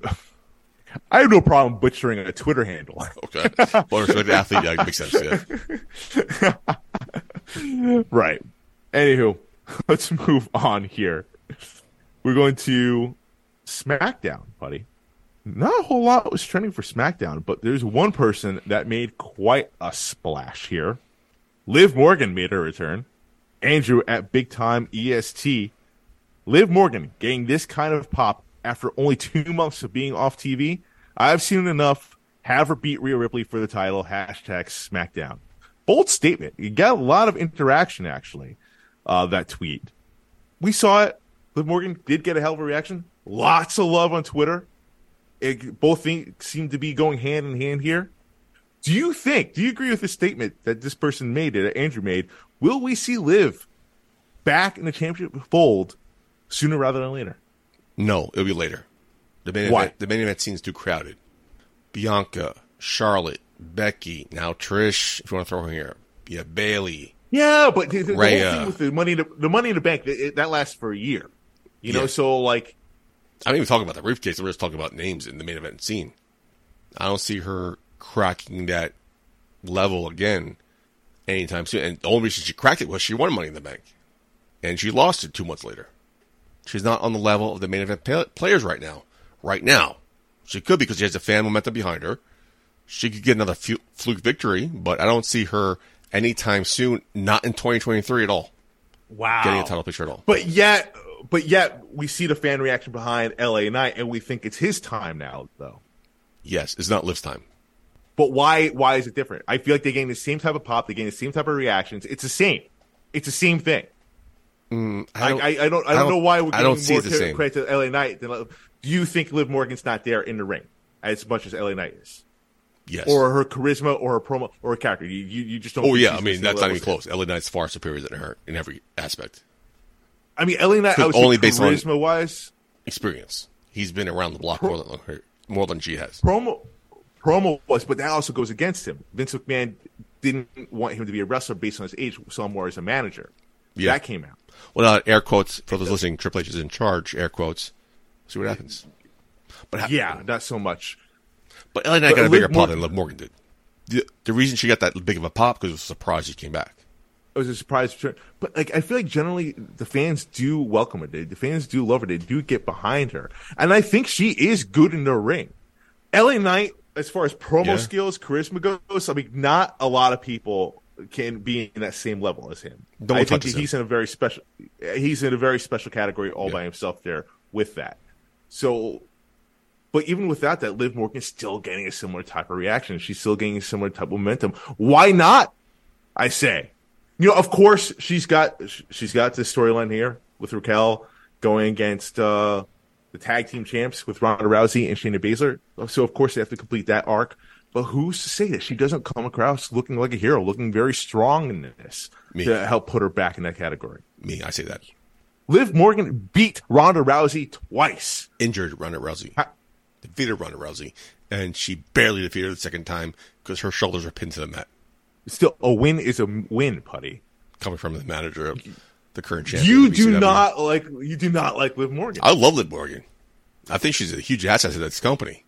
I have no problem butchering a Twitter handle. Okay, well, an athlete, yeah, makes sense. Yeah. Right. Anywho. Let's move on here. We're going to SmackDown, buddy. Not a whole lot was trending for SmackDown, but there's one person that made quite a splash here. Liv Morgan made her return. Andrew at Big Time EST. Liv Morgan getting this kind of pop after only 2 months of being off TV. I've seen enough. Have her beat Rhea Ripley for the title. #SmackDown. Bold statement. You got a lot of interaction, actually. That tweet. We saw it. Liv Morgan did get a hell of a reaction. Lots of love on Twitter. Both things seem to be going hand in hand here. Do you agree with the statement that this person made, that Andrew made? Will we see Liv back in the championship fold sooner rather than later? No, it'll be later. The main event seems too crowded. Bianca, Charlotte, Becky, now Trish, if you want to throw her here. Yeah, Bailey. Yeah, but the whole thing with the Money in the Bank, that lasts for a year. You know, so like... I'm not even talking about the briefcase. We're just talking about names in the main event scene. I don't see her cracking that level again anytime soon. And the only reason she cracked it was she won Money in the Bank. And she lost it 2 months later. She's not on the level of the main event players right now. Right now. She could be because she has a fan momentum behind her. She could get another fluke victory, but I don't see her anytime soon, not in 2023 at all. Wow. Getting a title picture at all. But yet, we see the fan reaction behind LA Knight, and we think it's his time now, though. Yes, it's not Liv's time. But why is it different? I feel like they gain the same type of pop. They gain the same type of reactions. It's the same. It's the same thing. I don't know why we're giving more credit to LA Knight. Do you think Liv Morgan's not there in the ring as much as LA Knight is? Yes. Or her charisma, or her promo, or her character. You just don't. Oh yeah, I mean that's not even close. LA Knight's far superior than her in every aspect. I mean, LA Knight, I would only say charisma-wise, experience. He's been around the block more than she has. Promo-wise, but that also goes against him. Vince McMahon didn't want him to be a wrestler based on his age, saw him more as a manager. Yeah. That came out. Well, air quotes for those listening. Triple H is in charge. Air quotes. See what happens. But not so much. But LA Knight got a bigger pop than Liv Morgan did. The reason she got that big of a pop because it was a surprise she came back. It was a surprise return, but like I feel like generally the fans do welcome her. The fans do love her. They do get behind her, and I think she is good in the ring. LA Knight, as far as promo skills, charisma goes, I mean, not a lot of people can be in that same level as him. I think he's in a very special. He's in a very special category all by himself there with that. So, but even without that, Liv Morgan is still getting a similar type of reaction. She's still getting a similar type of momentum. Why not? I say. You know, of course, she's got this storyline here with Raquel going against the tag team champs with Ronda Rousey and Shayna Baszler. So, of course, they have to complete that arc. But who's to say that she doesn't come across looking like a hero, looking very strong in this to help put her back in that category? I say that. Liv Morgan beat Ronda Rousey twice. Injured Ronda Rousey. Defeated Ronda Rousey. And she barely defeated her the second time because her shoulders are pinned to the mat. Still, a win is a win, Putty. Coming from the manager of the current champion, you do not like Liv Morgan. I love Liv Morgan. I think she's a huge asset to this company,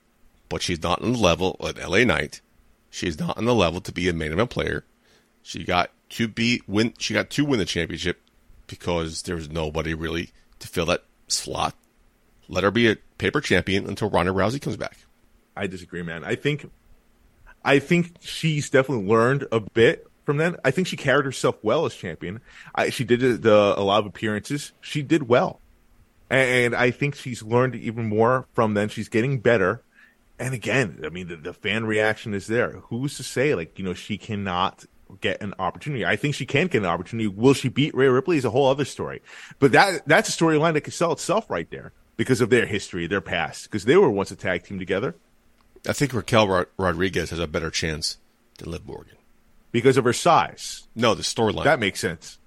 but she's not on the level of LA Knight. She's not on the level to be a main event player. She got to win the championship because there was nobody really to fill that slot. Let her be a paper champion until Ronda Rousey comes back. I disagree, man. I think she's definitely learned a bit from then. I think she carried herself well as champion. She did a lot of appearances. She did well. And I think she's learned even more from then. She's getting better. And again, I mean, the fan reaction is there. Who's to say, she cannot get an opportunity? I think she can get an opportunity. Will she beat Rhea Ripley is a whole other story. But that's a storyline that could sell itself right there because of their history, their past, because they were once a tag team together. I think Raquel Rodriguez has a better chance than Liv Morgan. Because of her size. No, the storyline. That makes sense.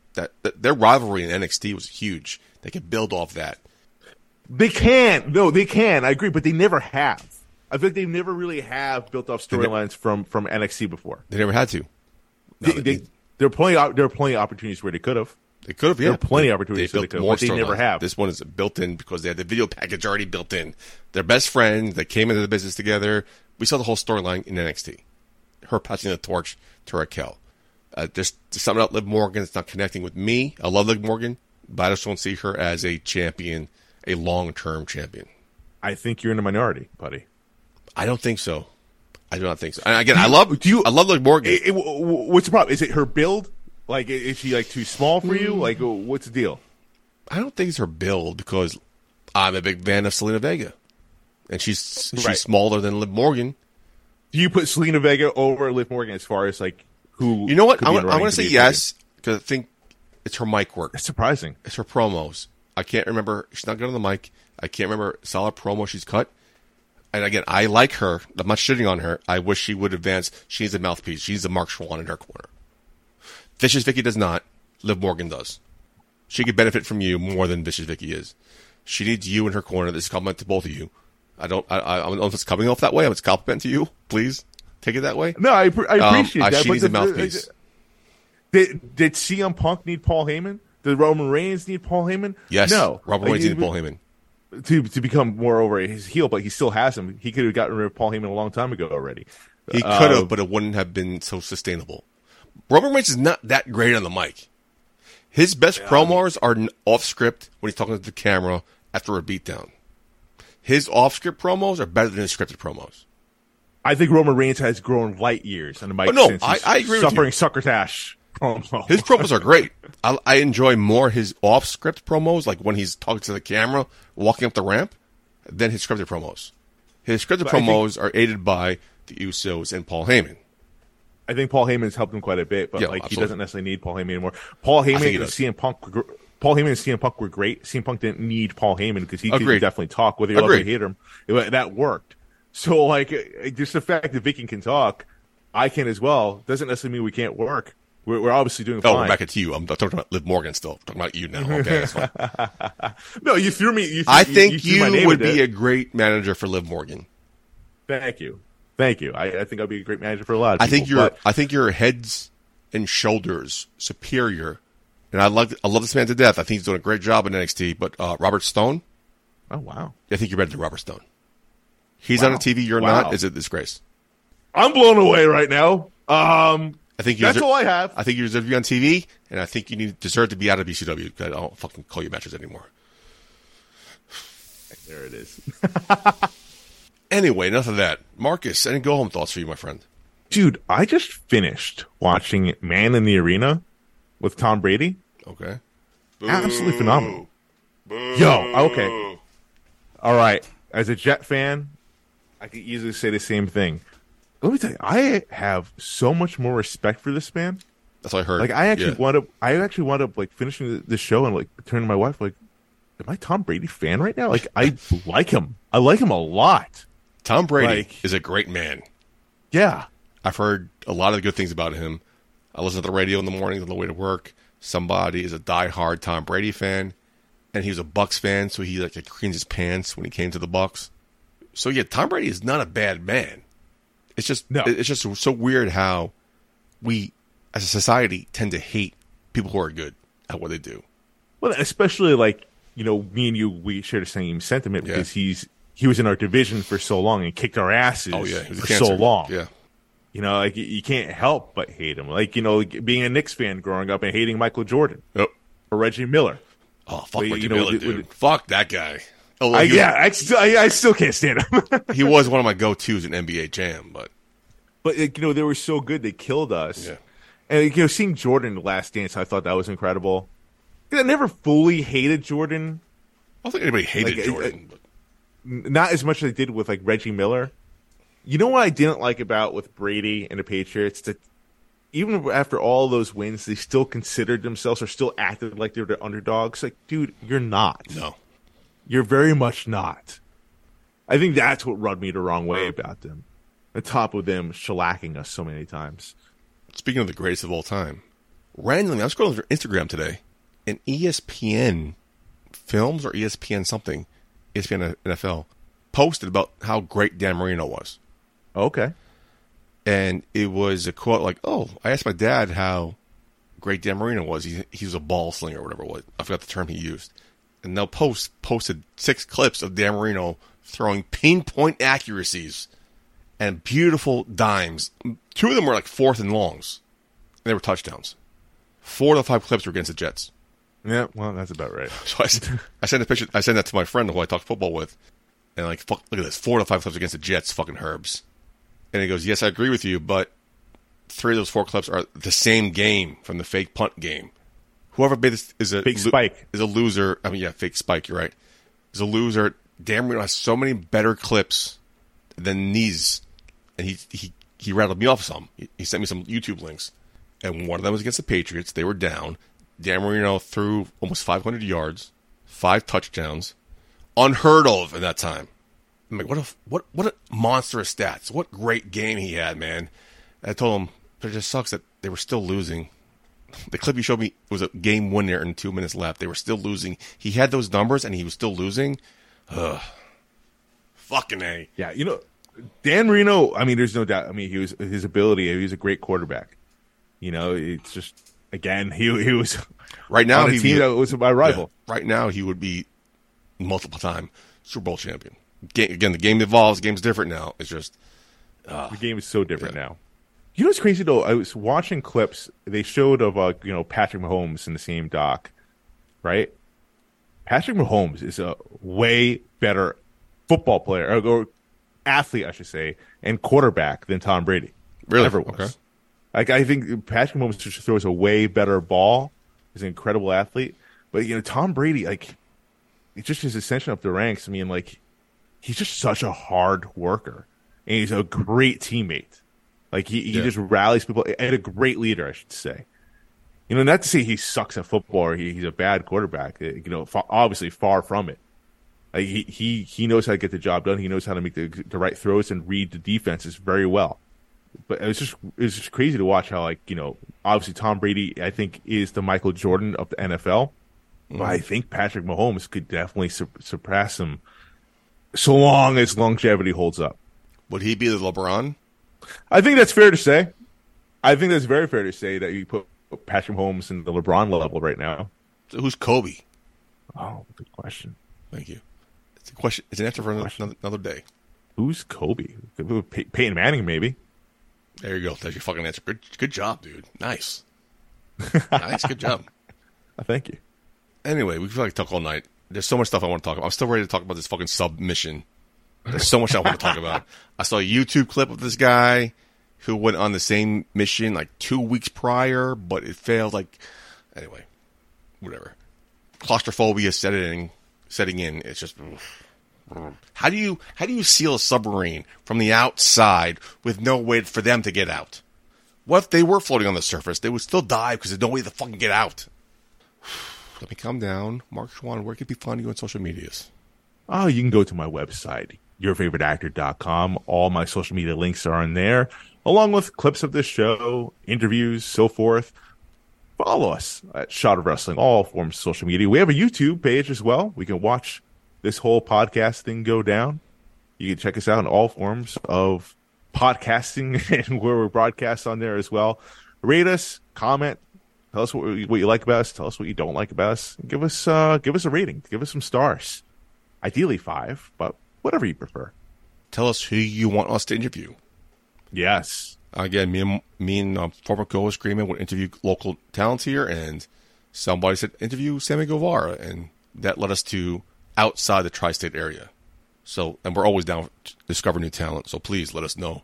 Their rivalry in NXT was huge. They could build off that. They can. No, they can. I agree, but they never have. I think they never really have built off storylines from NXT before. They never had to. No, there are plenty of opportunities where they could have. They could have, yeah. There are plenty of opportunities they could have, but they never have. This one is built in because they had the video package already built in. They're best friends. They came into the business together. We saw the whole storyline in NXT. Her passing the torch to Raquel. Just to sum it up, Liv Morgan is not connecting with me. I love Liv Morgan, but I just don't see her as a champion, a long-term champion. I think you're in the minority, buddy. I don't think so. I do not think so. And again, I love Liv Morgan. What's the problem? Is it her build? Like, is she, too small for you? Like, what's the deal? I don't think it's her build because I'm a big fan of Zelina Vega. And she's smaller than Liv Morgan. Do you put Zelina Vega over Liv Morgan as far as, who... You know what? I want to say yes because I think it's her mic work. It's surprising. It's her promos. I can't remember. She's not good on the mic. I can't remember solid promo she's cut. And again, I like her. I'm not shitting on her. I wish she would advance. She's a mouthpiece. She's a Mark Schwahn in her corner. Vicious Vicky does not. Liv Morgan does. She could benefit from you more than Vicious Vicky is. She needs you in her corner. This is a compliment to both of you. I don't know if it's coming off that way. It's a compliment to you. Please take it that way. No, I appreciate that. She needs a mouthpiece. Did CM Punk need Paul Heyman? Did Roman Reigns need Paul Heyman? Yes. No. Roman Reigns needed Paul Heyman. To become more over his heel, but he still has him. He could have gotten rid of Paul Heyman a long time ago already. He could have, but it wouldn't have been so sustainable. Roman Reigns is not that great on the mic. His best promos are off script when he's talking to the camera after a beatdown. His off script promos are better than his scripted promos. I think Roman Reigns has grown light years on the mic. No, I agree with you. Suffering succotash. His promos are great. I enjoy more his off-script promos, like when he's talking to the camera, walking up the ramp, than his scripted promos. His scripted promos are aided by the Usos and Paul Heyman. I think Paul Heyman's helped him quite a bit, but he doesn't necessarily need Paul Heyman anymore. Paul Heyman and CM Punk were great. CM Punk didn't need Paul Heyman because he could definitely talk, whether you love him or hate him. That worked. So, just the fact that Viking can talk, I can as well, doesn't necessarily mean we can't work. We're obviously doing fine. Oh, back at you. I'm talking about Liv Morgan still. I'm talking about you now. Okay, that's fine. No, you threw me. I think you would be a great manager for Liv Morgan. Thank you. I think I'll be a great manager for a lot of people. I think you're heads and shoulders superior. And I love this man to death. I think he's doing a great job in NXT. But Robert Stone. Oh wow. I think you're better than Robert Stone. He's on the TV. You're not. Is it a disgrace? I'm blown away right now. I think you all I have. I think you deserve to be on TV, and I think you deserve to be out of BCW because I don't fucking call you matches anymore. There it is. Anyway, enough of that. Marcus, any go-home thoughts for you, my friend? Dude, I just finished watching Man in the Arena with Tom Brady. Okay. Boo. Absolutely phenomenal. Boo. Yo, okay. All right. As a Jet fan, I could easily say the same thing. Let me tell you, I have so much more respect for this man. That's what I heard. I actually wound up finishing the show and turning to my wife am I a Tom Brady fan right now? I like him. I like him a lot. Tom Brady is a great man. Yeah. I've heard a lot of good things about him. I listen to the radio in the mornings on the way to work. Somebody is a diehard Tom Brady fan, and he was a Bucks fan, so he cleans his pants when he came to the Bucks. So yeah, Tom Brady is not a bad man. It's just so weird how we, as a society, tend to hate people who are good at what they do. Well, especially me and you, we share the same sentiment because he was in our division for so long and kicked our asses for so long. Yeah, you can't help but hate him. Being a Knicks fan growing up and hating Michael Jordan or Reggie Miller. Oh, fuck Reggie Miller, dude! Fuck that guy. I still can't stand him. He was one of my go-tos in NBA Jam, but they were so good they killed us. Yeah. And seeing Jordan in The Last Dance, I thought that was incredible. I never fully hated Jordan. I don't think anybody hated Jordan. Not as much as I did with Reggie Miller. You know what I didn't like about with Brady and the Patriots that even after all those wins, they still considered themselves or still acted like they were the underdogs. Dude, you're not. No. You're very much not. I think that's what rubbed me the wrong way about them. On top of them shellacking us so many times. Speaking of the greatest of all time, randomly, I was scrolling through Instagram today, and ESPN Films or ESPN something, ESPN NFL, posted about how great Dan Marino was. Okay. And it was a quote I asked my dad how great Dan Marino was. He was a ball slinger or whatever it was. I forgot the term he used. And they'll posted 6 clips of Dan Marino throwing pinpoint accuracies and beautiful dimes. 2 of them were 4th and longs. And they were touchdowns. 4 of the 5 clips were against the Jets. Yeah, well, that's about right. So I sent a picture. I sent that to my friend who I talked football with. And fuck, look at this. 4 of the 5 clips against the Jets, fucking Herbs. And he goes, yes, I agree with you, but 3 of those 4 clips are the same game from the fake punt game. Whoever made this is a big spike is a loser. I mean, yeah, fake spike. You're right. Is a loser. Dan Marino has so many better clips than these, and he rattled me off some. He sent me some YouTube links, and one of them was against the Patriots. They were down. Dan Marino threw almost 500 yards, 5 touchdowns, unheard of in that time. I'm like, what a monstrous stats. What great game he had, man. And I told him, it just sucks that they were still losing. The clip you showed me was a game winner in 2 minutes left. They were still losing. He had those numbers, and he was still losing. Ugh. Fucking A. Yeah, you know, Dan Marino, I mean, there's no doubt. I mean, his ability, he was a great quarterback. You know, it's just, again, he was right now on a team that was my rival. Yeah, right now, he would be multiple-time Super Bowl champion. Again, the game evolves. The game's different now. It's just... the game is so different now. You know what's crazy, though? I was watching clips they showed of Patrick Mahomes in the same doc, right? Patrick Mahomes is a way better football player, or athlete, I should say, and quarterback than Tom Brady. Really? Ever was. Okay. Like, I think Patrick Mahomes just throws a way better ball. He's an incredible athlete. But, you know, Tom Brady, like, it's just his ascension up the ranks. I mean, like... He's just such a hard worker, and he's a great teammate. Like, he just rallies people, and a great leader, I should say. You know, not to say he sucks at football or he's a bad quarterback. You know, obviously far from it. Like, he knows how to get the job done. He knows how to make the right throws and read the defenses very well. But it was just crazy to watch how, like, you know, obviously Tom Brady, I think, is the Michael Jordan of the NFL. Mm-hmm. But I think Patrick Mahomes could definitely surpass him. So long as longevity holds up. Would he be the LeBron? I think that's fair to say. I think that's very fair to say that you put Patrick Mahomes in the LeBron level right now. So who's Kobe? Oh, good question. Thank you. It's a question. It's an answer for another day. Who's Kobe? Peyton Manning, maybe. There you go. That's your fucking answer. Good job, dude. Nice. Nice. Good job. Thank you. Anyway, we can probably talk all night. There's so much stuff I want to talk about. I'm still ready to talk about this fucking submission. There's so much I want to talk about. I saw a YouTube clip of this guy who went on the same mission like 2 weeks prior, but it failed. Like, anyway, whatever. Claustrophobia setting in. It's just how do you seal a submarine from the outside with no way for them to get out? What if they were floating on the surface? They would still die because there's no way to fucking get out. Let me calm down. Mark Schwahn, where can people find you on social medias? Oh, you can go to my website, yourfavoriteactor.com. All my social media links are on there, along with clips of this show, interviews, so forth. Follow us at Shot of Wrestling, all forms of social media. We have a YouTube page as well. We can watch this whole podcast thing go down. You can check us out in all forms of podcasting and where we're broadcast on there as well. Rate us, comment. Tell us what you like about us. Tell us what you don't like about us. Give us a rating. Give us some stars. Ideally 5, but whatever you prefer. Tell us who you want us to interview. Yes. Again, me and former co-host Greenman would interview local talents here, and somebody said interview Sammy Guevara, and that led us to outside the tri-state area. So, and we're always down to discover new talent. So please let us know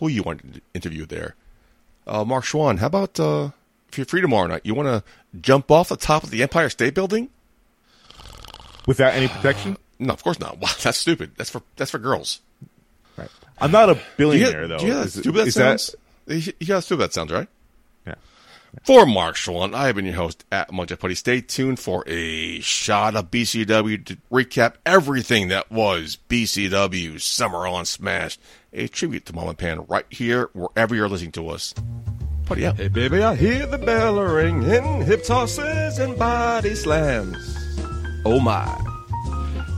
who you want to interview there. Mark Schwahn, how about? If you're free tomorrow night, you want to jump off the top of the Empire State Building? Without any protection? No, of course not. Wow, that's stupid. That's for girls. Right. I'm not a billionaire, though. Yeah, that sounds right. Yeah. For Mark Schwahn, I have been your host at Mugshot Putty. Stay tuned for a shot of BCW to recap everything that was BCW Summer on Smash. A tribute to Mom and Pan right here, wherever you're listening to us. Yeah. Hey, baby, I hear the bell ringing, hip tosses and body slams. Oh, my.